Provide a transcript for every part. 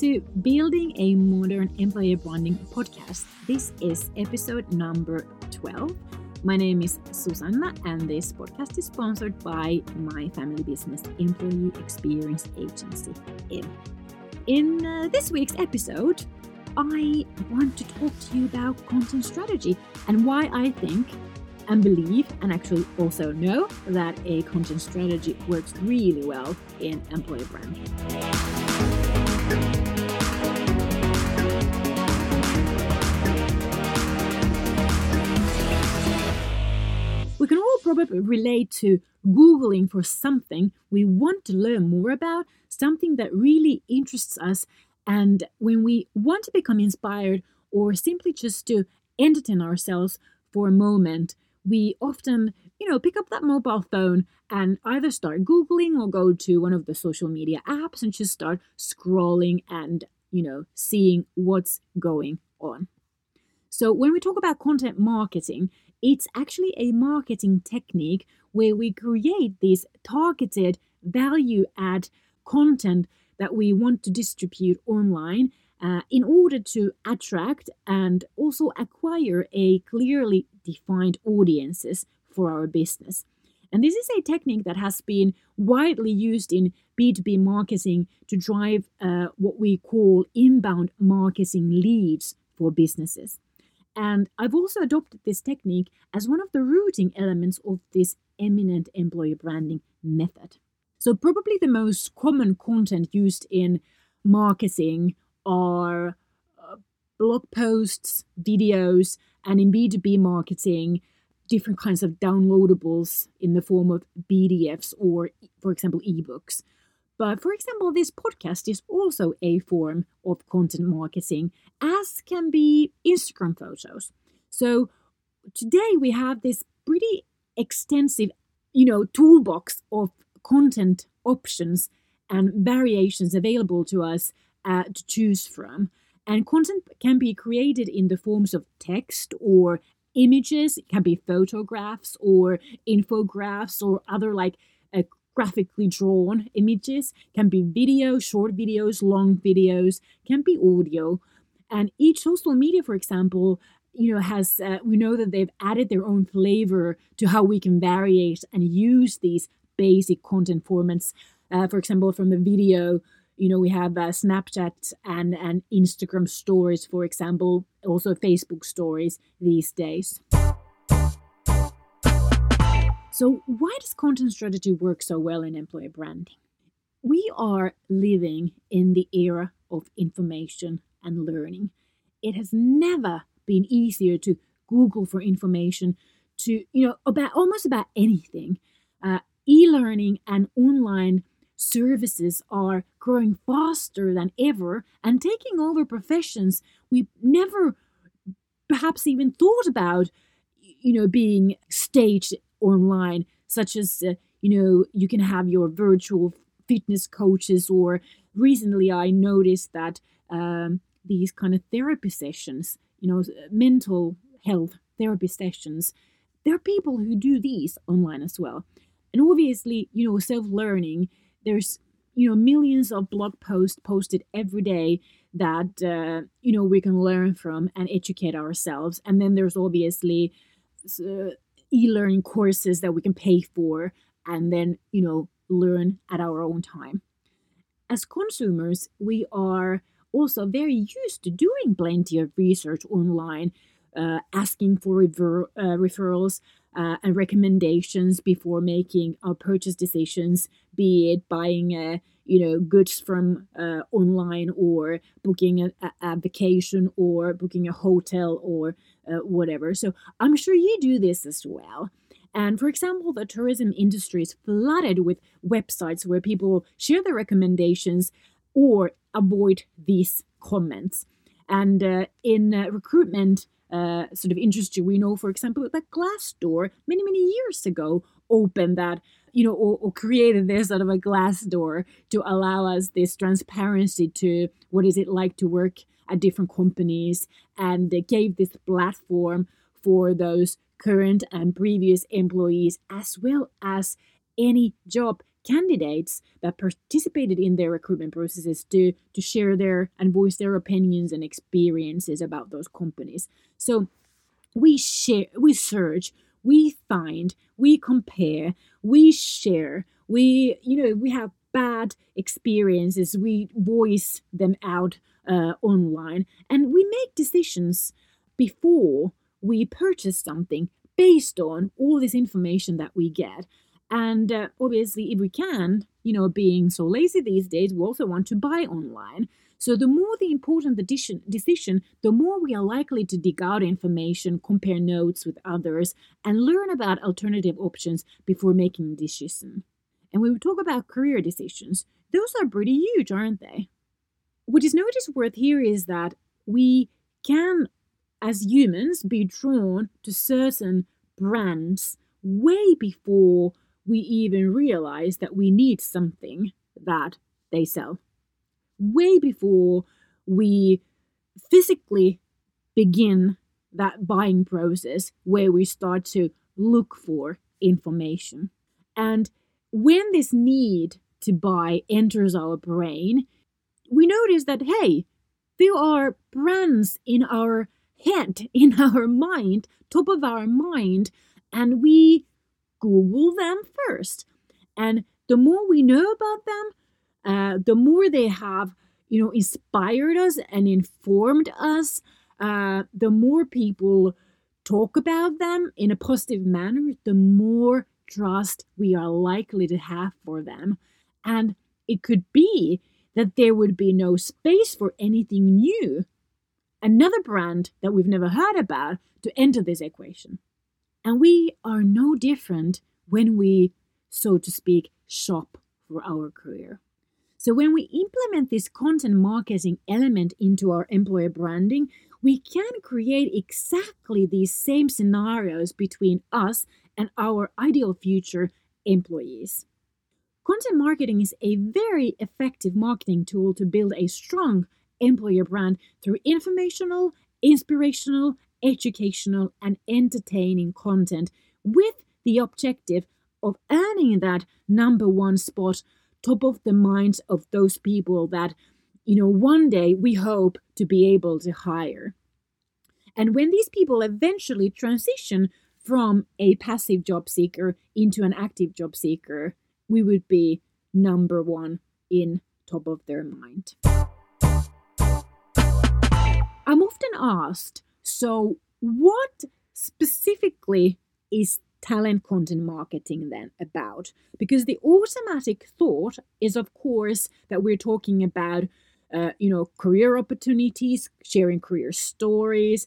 to Building a Modern Employer Branding Podcast. This is episode number 12. My name is Susanna, and this podcast is sponsored by my family business, Employee Experience Agency, EMP. In this week's episode, I want to talk to you about content strategy and why I think and believe and actually also know that a content strategy works really well in employer branding. We can all probably relate to Googling for something we want to learn more about, something that really interests us. And when we want to become inspired or simply just to entertain ourselves for a moment, we often, pick up that mobile phone and either start Googling or go to one of the social media apps and just start scrolling and, seeing what's going on. So when we talk about content marketing, it's actually a marketing technique where we create these targeted value-add content that we want to distribute online in order to attract and also acquire a clearly defined audiences for our business. And this is a technique that has been widely used in B2B marketing to drive what we call inbound marketing leads for businesses. And I've also adopted this technique as one of the rooting elements of this eminent employer branding method. So probably the most common content used in marketing are blog posts, videos, and in B2B marketing, different kinds of downloadables in the form of PDFs or, for example, ebooks. But for example, this podcast is also a form of content marketing, as can be Instagram photos. So today we have this pretty extensive, toolbox of content options and variations available to us to choose from. And content can be created in the forms of text or images. It can be photographs or infographics or other graphically drawn images. It can be videos, short videos, long videos. It can be audio. And each social media, for example, has we know that they've added their own flavor to how we can variate and use these basic content formats. For example, from the video, we have Snapchat and Instagram stories, for example, also Facebook stories these days. So why does content strategy work so well in employer branding? We are living in the era of information and learning. It has never been easier to Google for information to, about anything. E-learning and online services are growing faster than ever and taking over professions we never perhaps even thought about, being staged online, such as, you can have your virtual fitness coaches, or recently I noticed that these kind of therapy sessions, mental health therapy sessions, there are people who do these online as well. And obviously, self-learning, there's, millions of blog posts posted every day that, we can learn from and educate ourselves. And then there's obviously e-learning courses that we can pay for and then, learn at our own time. As consumers, we are also very used to doing plenty of research online, asking for referrals, and recommendations before making our purchase decisions, be it buying, goods from online or booking a vacation or booking a hotel or whatever. So I'm sure you do this as well. And for example, the tourism industry is flooded with websites where people share their recommendations or avoid these comments. And in recruitment, sort of industry, we know, for example, that Glassdoor many years ago opened that, or created this sort of a Glassdoor to allow us this transparency to what is it like to work at different companies, and they gave this platform for those current and previous employees as well as any job candidates that participated in their recruitment processes to share their and voice their opinions and experiences about those companies. So we share, we search, we find, we compare, we share, we, you know, we have bad experiences, we voice them out online, and we make decisions before we purchase something based on all this information that we get. And obviously, if we can, you know, being so lazy these days, we also want to buy online. So the more the important decision, the more we are likely to dig out information, compare notes with others, and learn about alternative options before making a decision. And when we talk about career decisions, those are pretty huge, aren't they? What is noteworthy here is that we can, as humans, be drawn to certain brands way before we even realize that we need something that they sell, way before we physically begin that buying process where we start to look for information. And when this need to buy enters our brain, we notice that, hey, there are brands in our head, in our mind, top of our mind, and we Google them first. And the more we know about them, the more they have, you know, inspired us and informed us, the more people talk about them in a positive manner, the more trust we are likely to have for them. And it could be that there would be no space for anything new, another brand that we've never heard about, to enter this equation. And we are no different when we, so to speak, shop for our career. So when we implement this content marketing element into our employer branding, we can create exactly these same scenarios between us and our ideal future employees. Content marketing is a very effective marketing tool to build a strong employer brand through informational, inspirational, educational, and entertaining content, with the objective of earning that number one spot, top of the minds of those people that, you know, one day we hope to be able to hire. And when these people eventually transition from a passive job seeker into an active job seeker, we would be number one in top of their mind. I'm often asked, so what specifically is talent content marketing then about? Because the automatic thought is, of course, that we're talking about, you know, career opportunities, sharing career stories,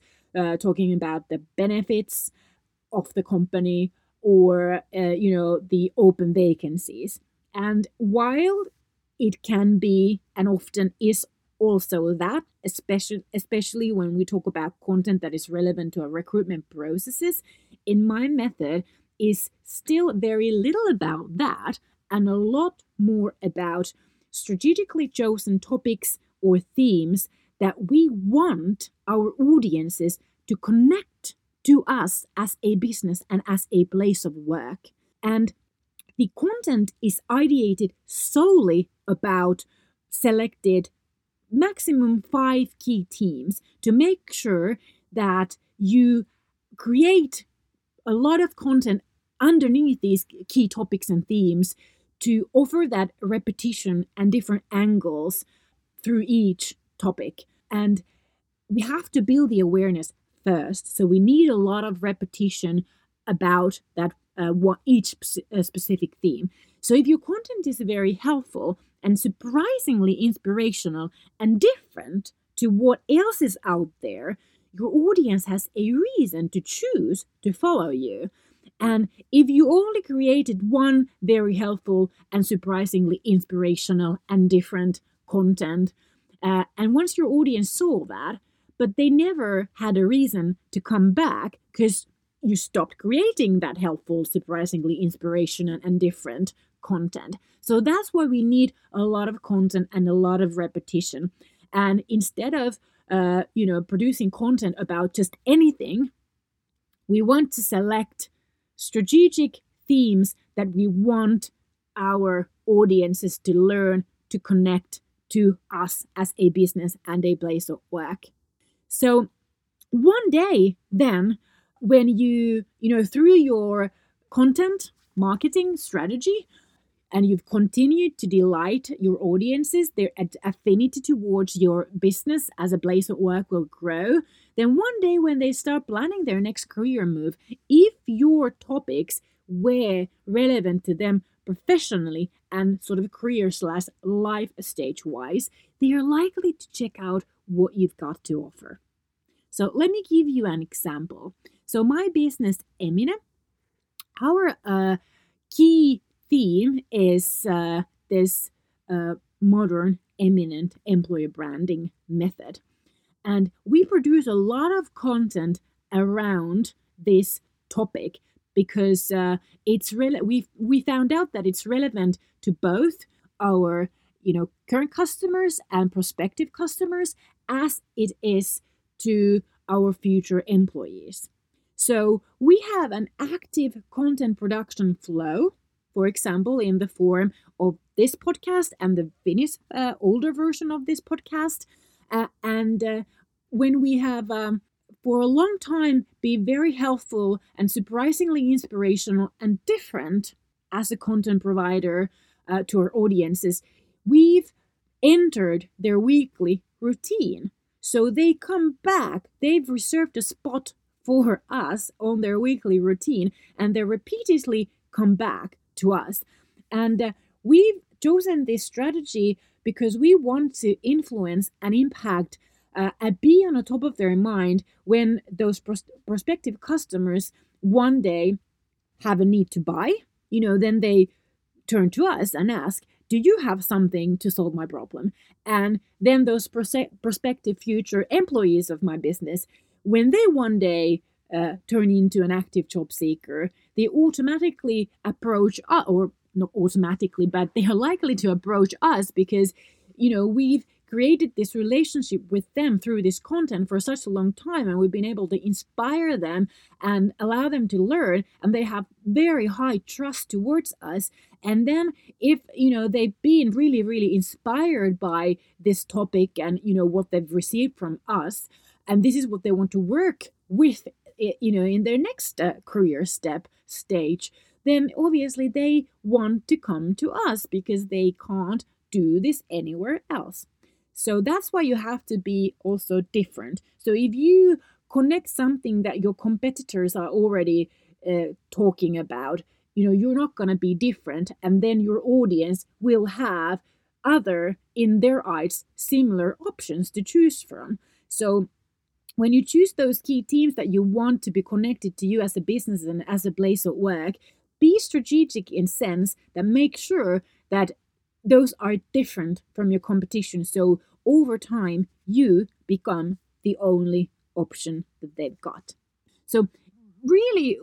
talking about the benefits of the company, or, you know, the open vacancies. And while it can be and often is also that, especially when we talk about content that is relevant to our recruitment processes, in my method is still very little about that and a lot more about strategically chosen topics or themes that we want our audiences to connect to us as a business and as a place of work. And the content is ideated solely about selected maximum 5 key teams to make sure that you create a lot of content underneath these key topics and themes to offer that repetition and different angles through each topic. And we have to build the awareness first. So we need a lot of repetition about that each specific theme. So if your content is very helpful and surprisingly inspirational and different to what else is out there, your audience has a reason to choose to follow you. And if you only created one very helpful and surprisingly inspirational and different content, and once your audience saw that, but they never had a reason to come back because you stopped creating that helpful, surprisingly inspirational and different content. So that's why we need a lot of content and a lot of repetition. And instead of you know, producing content about just anything, we want to select strategic themes that we want our audiences to learn, to connect to us as a business and a place of work. So one day then, when you through your content marketing strategy, and you've continued to delight your audiences, their affinity towards your business as a place of work will grow. Then one day when they start planning their next career move, if your topics were relevant to them professionally and sort of career/life stage wise, they are likely to check out what you've got to offer. So let me give you an example. So my business, Emine, our key theme is this modern, eminent employer branding method. And we produce a lot of content around this topic because we found out that it's relevant to both our current customers and prospective customers as it is to our future employees. So we have an active content production flow, for example, in the form of this podcast and the Finnish older version of this podcast. And when we have, for a long time, been very helpful and surprisingly inspirational and different as a content provider to our audiences, we've entered their weekly routine. So they come back, they've reserved a spot for us on their weekly routine, and they repeatedly come back to us. And we've chosen this strategy because we want to influence and impact and be on the top of their mind when those prospective customers one day have a need to buy. Then they turn to us and ask, do you have something to solve my problem? And then those prospective future employees of my business, when they one day turn into an active job seeker, they automatically approach us, or not automatically, but they are likely to approach us because, we've created this relationship with them through this content for such a long time, and we've been able to inspire them and allow them to learn, and they have very high trust towards us. And then if, they've been really, really inspired by this topic and, what they've received from us, and this is what they want to work with in their next career stage, then obviously they want to come to us because they can't do this anywhere else. So that's why you have to be also different. So if you connect something that your competitors are already talking about, you're not going to be different, and then your audience will have other, in their eyes, similar options to choose from. So when you choose those key themes that you want to be connected to you as a business and as a place of work, be strategic in sense that make sure that those are different from your competition. So over time, you become the only option that they've got. So really,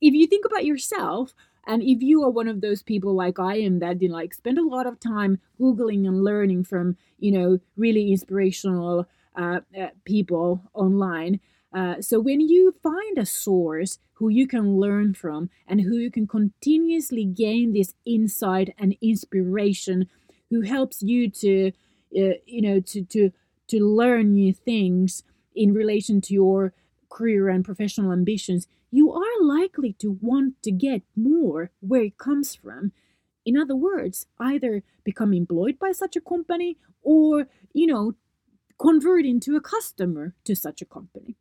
if you think about yourself, and if you are one of those people like I am that spend a lot of time Googling and learning from, really inspirational people online. So when you find a source who you can learn from and who you can continuously gain this insight and inspiration, who helps you to, to learn new things in relation to your career and professional ambitions, you are likely to want to get more where it comes from. In other words, either become employed by such a company or, convert into a customer to such a company.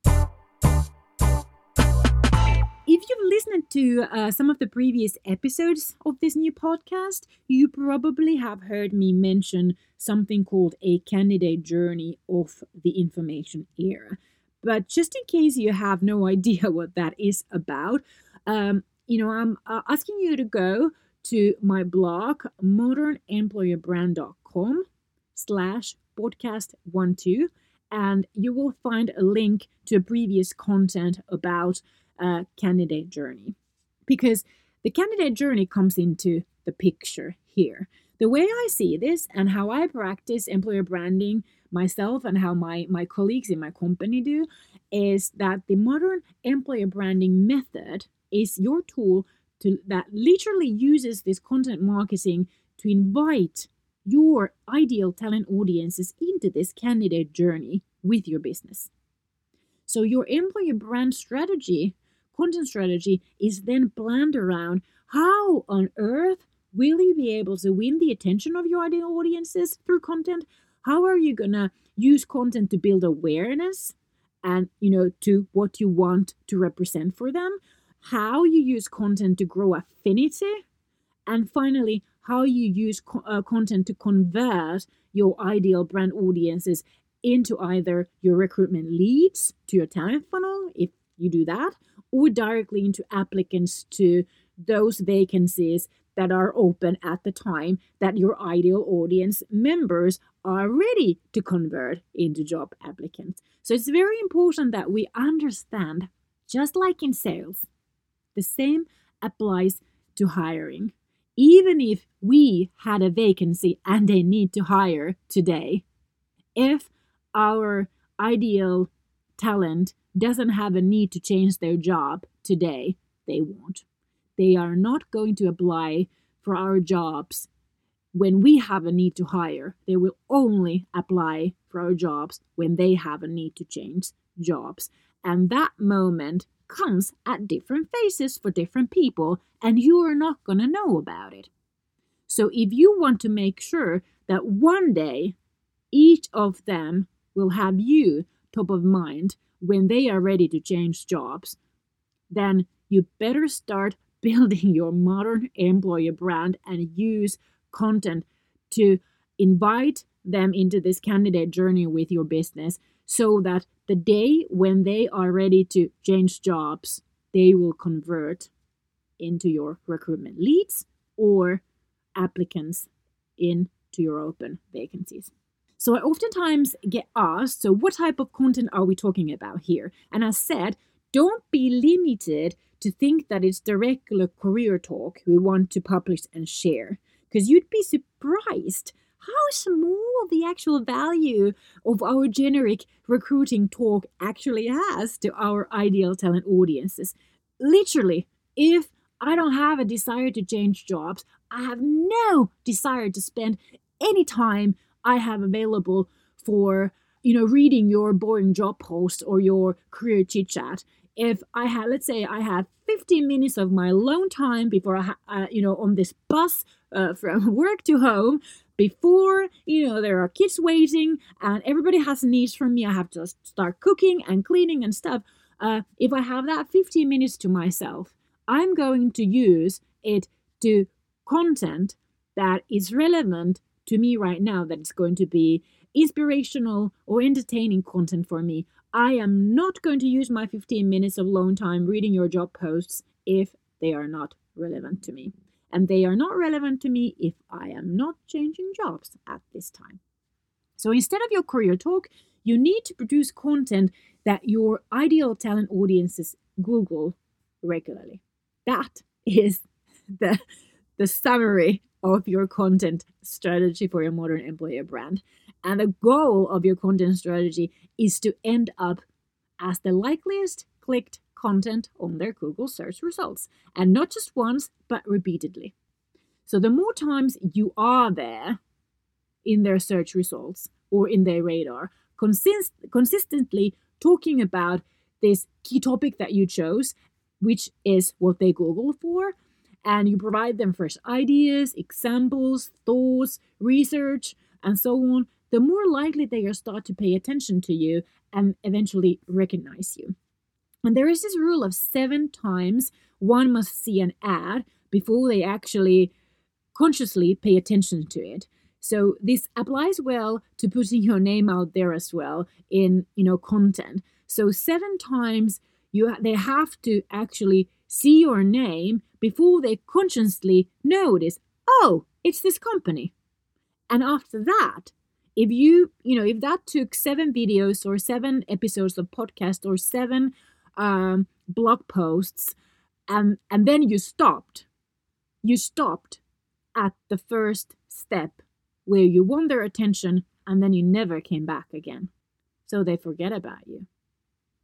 If you've listened to some of the previous episodes of this new podcast, you probably have heard me mention something called a candidate journey of the information era. But just in case you have no idea what that is about, I'm asking you to go to my blog, modernemployerbrand.com/podcast12, and you will find a link to a previous content about candidate journey, because the candidate journey comes into the picture here. The way I see this and how I practice employer branding myself and how my colleagues in my company do is that the modern employer branding method is your tool that literally uses this content marketing to invite your ideal talent audiences into this candidate journey with your business. So your employer brand strategy, content strategy, is then planned around how on earth will you be able to win the attention of your ideal audiences through content? How are you going to use content to build awareness and, to what you want to represent for them? How you use content to grow affinity? And finally, how you use content to convert your ideal brand audiences into either your recruitment leads to your talent funnel, if you do that, or directly into applicants to those vacancies that are open at the time that your ideal audience members are ready to convert into job applicants. So it's very important that we understand, just like in sales, the same applies to hiring. Even if we had a vacancy and they need to hire today, if our ideal talent doesn't have a need to change their job today, they won't. They are not going to apply for our jobs when we have a need to hire. They will only apply for our jobs when they have a need to change jobs. And that moment comes at different phases for different people, and you are not going to know about it. So if you want to make sure that one day each of them will have you top of mind when they are ready to change jobs, then you better start building your modern employer brand and use content to invite them into this candidate journey with your business, so that the day when they are ready to change jobs, they will convert into your recruitment leads or applicants into your open vacancies. So I oftentimes get asked, so what type of content are we talking about here? And I said, don't be limited to think that it's the regular career talk we want to publish and share, because you'd be surprised how small the actual value of our generic recruiting talk actually has to our ideal talent audiences. Literally, if I don't have a desire to change jobs, I have no desire to spend any time I have available for, reading your boring job post or your career chit chat. If I had, let's say I had 15 minutes of my alone time before I on this bus from work to home, before, there are kids waiting and everybody has needs from me, I have to start cooking and cleaning and stuff. If I have that 15 minutes to myself, I'm going to use it to content that is relevant to me right now, that it's going to be inspirational or entertaining content for me. I am not going to use my 15 minutes of alone time reading your job posts if they are not relevant to me. And they are not relevant to me if I am not changing jobs at this time. So instead of your career talk, you need to produce content that your ideal talent audiences Google regularly. That is the summary of your content strategy for your modern employer brand. And the goal of your content strategy is to end up as the likeliest clicked content on their Google search results. And not just once, but repeatedly. So the more times you are there in their search results or in their radar, consistently talking about this key topic that you chose, which is what they Google for, and you provide them fresh ideas, examples, thoughts, research, and so on, the more likely they will start to pay attention to you and eventually recognize you. And there is this rule of 7 times one must see an ad before they actually consciously pay attention to it. So this applies well to putting your name out there as well in, content. So 7 times they have to actually see your name before they consciously notice, oh, it's this company. And after that, if if that took 7 videos or 7 episodes of podcast or 7 blog posts, and then you stopped at the first step where you won their attention and then you never came back again. So they forget about you.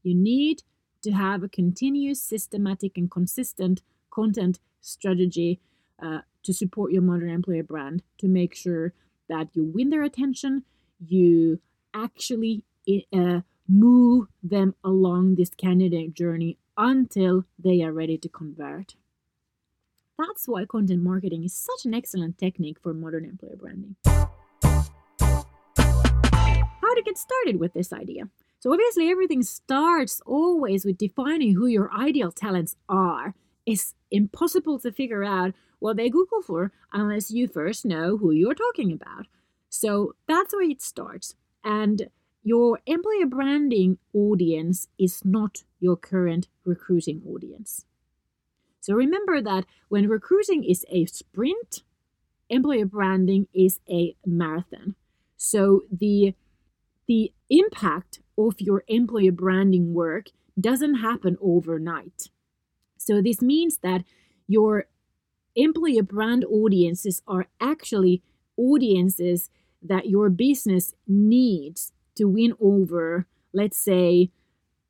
You need to have a continuous, systematic and consistent content strategy to support your modern employer brand, to make sure that you win their attention, you actually move them along this candidate journey until they are ready to convert. That's why content marketing is such an excellent technique for modern employer branding. How to get started with this idea? So obviously everything starts always with defining who your ideal talents are. It's impossible to figure out what they Google for unless you first know who you're talking about. So that's where it starts. And your employer branding audience is not your current recruiting audience. So remember that when recruiting is a sprint, employer branding is a marathon. So the impact of your employer branding work doesn't happen overnight. So this means that your employer brand audiences are actually audiences that your business needs to win over, let's say,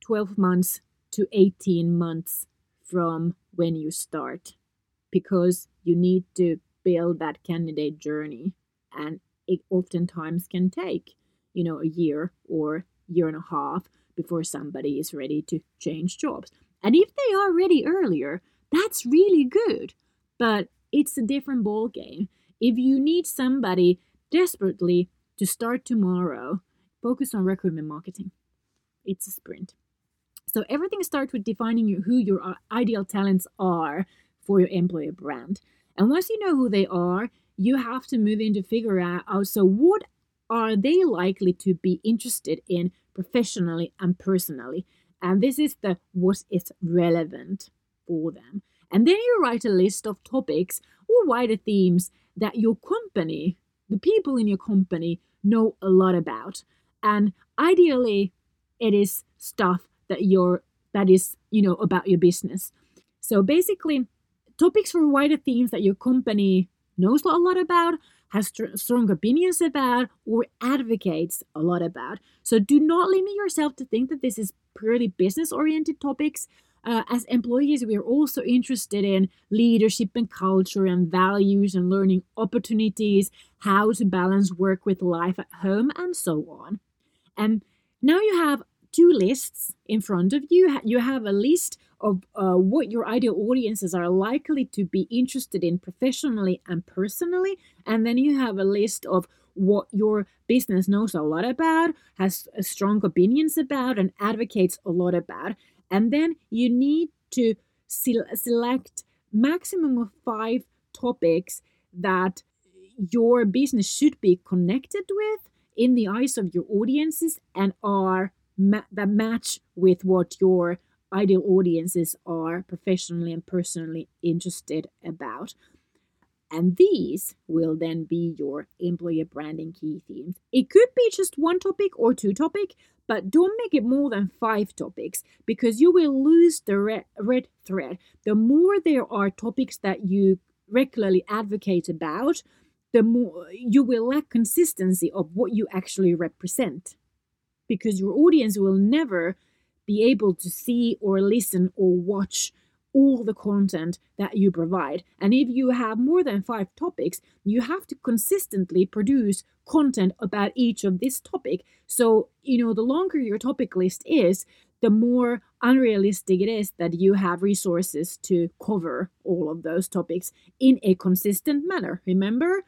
12 months to 18 months from when you start, because you need to build that candidate journey, and it oftentimes can take, a year or year and a half before somebody is ready to change jobs. And if they are ready earlier, that's really good, but it's a different ballgame. If you need somebody desperately to start tomorrow, focus on recruitment marketing. It's a sprint. So everything starts with defining who your ideal talents are for your employer brand. And once you know who they are, you have to move in to figure out also what are they likely to be interested in professionally and personally. And this is what is relevant for them. And then you write a list of topics or wider themes that your company, the people in your company, know a lot about. And ideally, it is stuff that is about your business. So basically, topics for wider themes that your company knows a lot about, has strong opinions about, or advocates a lot about. So do not limit yourself to think that this is purely business-oriented topics. As employees, we are also interested in leadership and culture and values and learning opportunities, how to balance work with life at home, and so on. And now you have two lists in front of you. You have a list of what your ideal audiences are likely to be interested in professionally and personally. And then you have a list of what your business knows a lot about, has strong opinions about, and advocates a lot about. And then you need to select maximum of 5 topics that your business should be connected with in the eyes of your audiences and are that match with what your ideal audiences are professionally and personally interested about. And these will then be your employer branding key themes. It could be just one topic or 2 topics, but don't make it more than 5 topics, because you will lose the red thread. The more there are topics that you regularly advocate about, the more you will lack consistency of what you actually represent, because your audience will never be able to see or listen or watch all the content that you provide. And if you have more than 5 topics, you have to consistently produce content about each of this topic. So, the longer your topic list is, the more unrealistic it is that you have resources to cover all of those topics in a consistent manner. Remember,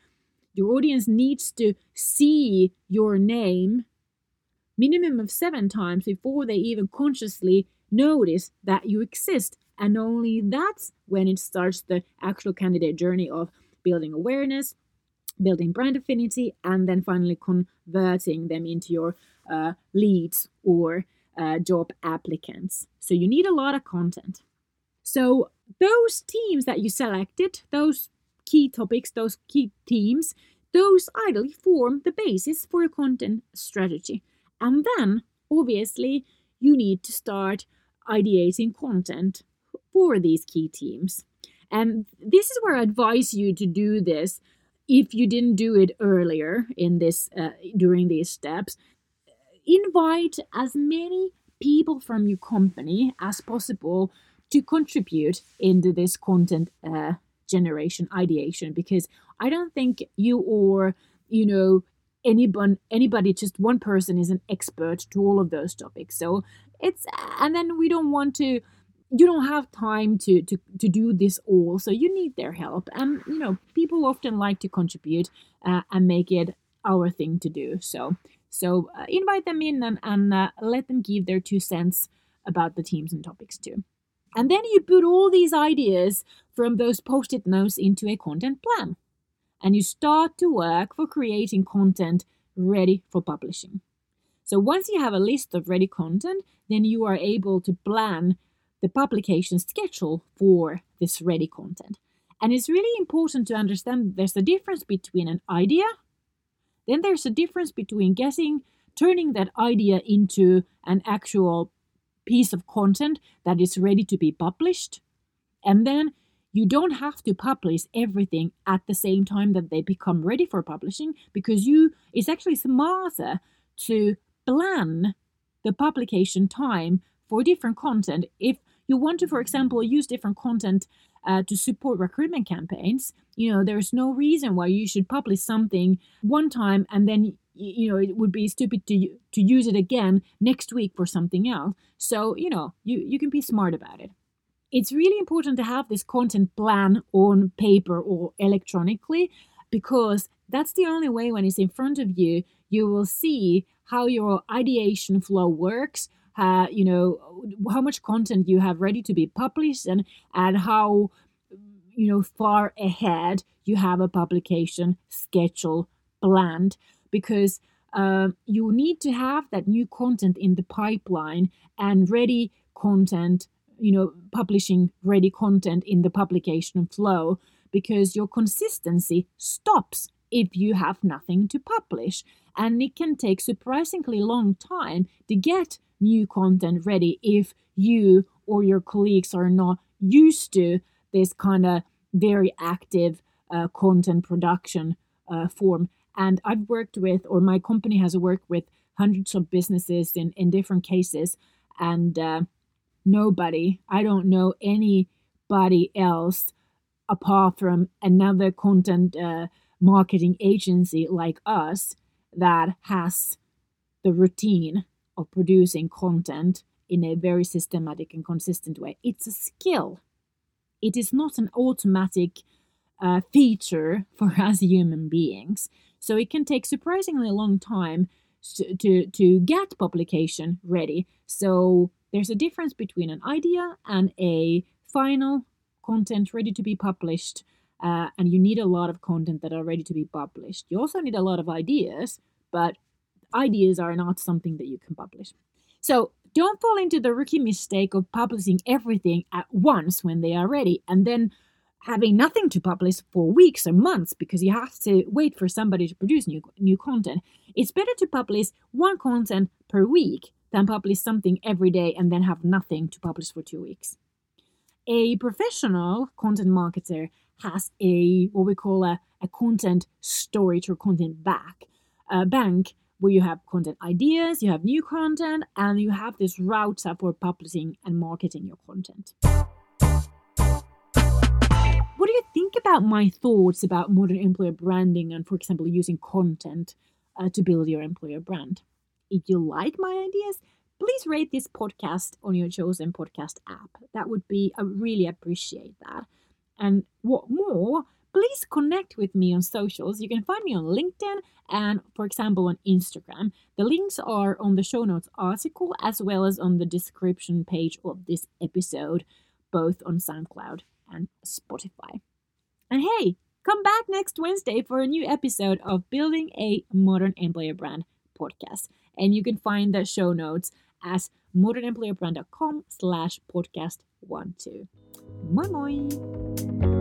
your audience needs to see your name minimum of 7 times before they even consciously notice that you exist. And only that's when it starts the actual candidate journey of building awareness, building brand affinity, and then finally converting them into your leads or job applicants. So you need a lot of content. So those themes that you selected, those key topics, those key themes, those ideally form the basis for your content strategy. And then, obviously, you need to start ideating content for these key themes. And this is where I advise you to do this if you didn't do it earlier during these steps. Invite as many people from your company as possible to contribute into this content generation ideation, because I don't think you or, you know, anybody, just one person is an expert to all of those topics. So it's, and then we don't want to, you don't have time to do this all. So you need their help. And, you know, people often like to contribute and make it our thing to do. So invite them in and let them give their 2 cents about the themes and topics too. And then you put all these ideas from those post-it notes into a content plan. And you start to work for creating content ready for publishing. So once you have a list of ready content, then you are able to plan the publication schedule for this ready content. And it's really important to understand there's a difference between an idea, then there's a difference between turning that idea into an actual piece of content that is ready to be published, and then you don't have to publish everything at the same time that they become ready for publishing, because it's actually smarter to plan the publication time for different content. If you want to, for example, use different content to support recruitment campaigns, you know, there's no reason why you should publish something one time and then, you know, it would be stupid to use it again next week for something else. So, you know, you can be smart about it. It's really important to have this content plan on paper or electronically, because that's the only way when it's in front of you, you will see how your ideation flow works, you know, how much content you have ready to be published, and how, you know, far ahead you have a publication schedule planned, because you need to have that new content in the pipeline and ready content, you know, publishing ready content in the publication flow, because your consistency stops if you have nothing to publish. And it can take surprisingly long time to get new content ready if you or your colleagues are not used to this kind of very active content production form. And I've worked with, or my company has worked with, hundreds of businesses in different cases, and I don't know anybody else apart from another content marketing agency like us that has the routine of producing content in a very systematic and consistent way. It's a skill. It is not an automatic feature for us human beings. So it can take surprisingly long time to get publication ready. So there's a difference between an idea and a final content ready to be published, and you need a lot of content that are ready to be published. You also need a lot of ideas, but ideas are not something that you can publish. So don't fall into the rookie mistake of publishing everything at once when they are ready, and then having nothing to publish for weeks or months because you have to wait for somebody to produce new content. It's better to publish one content per week than publish something every day and then have nothing to publish for 2 weeks. A professional content marketer has what we call a content storage or content bank, where you have content ideas, you have new content, and you have this route for publishing and marketing your content. What do you think about my thoughts about modern employer branding and, for example, using content to build your employer brand? If you like my ideas, please rate this podcast on your chosen podcast app. That would be, I really appreciate that. And what more, please connect with me on socials. You can find me on LinkedIn and, for example, on Instagram. The links are on the show notes article as well as on the description page of this episode, both on SoundCloud and Spotify. And hey, come back next Wednesday for a new episode of Building a Modern Employer Brand podcast. And you can find the show notes as modernemployerbrand.com/podcast12. Moi moi!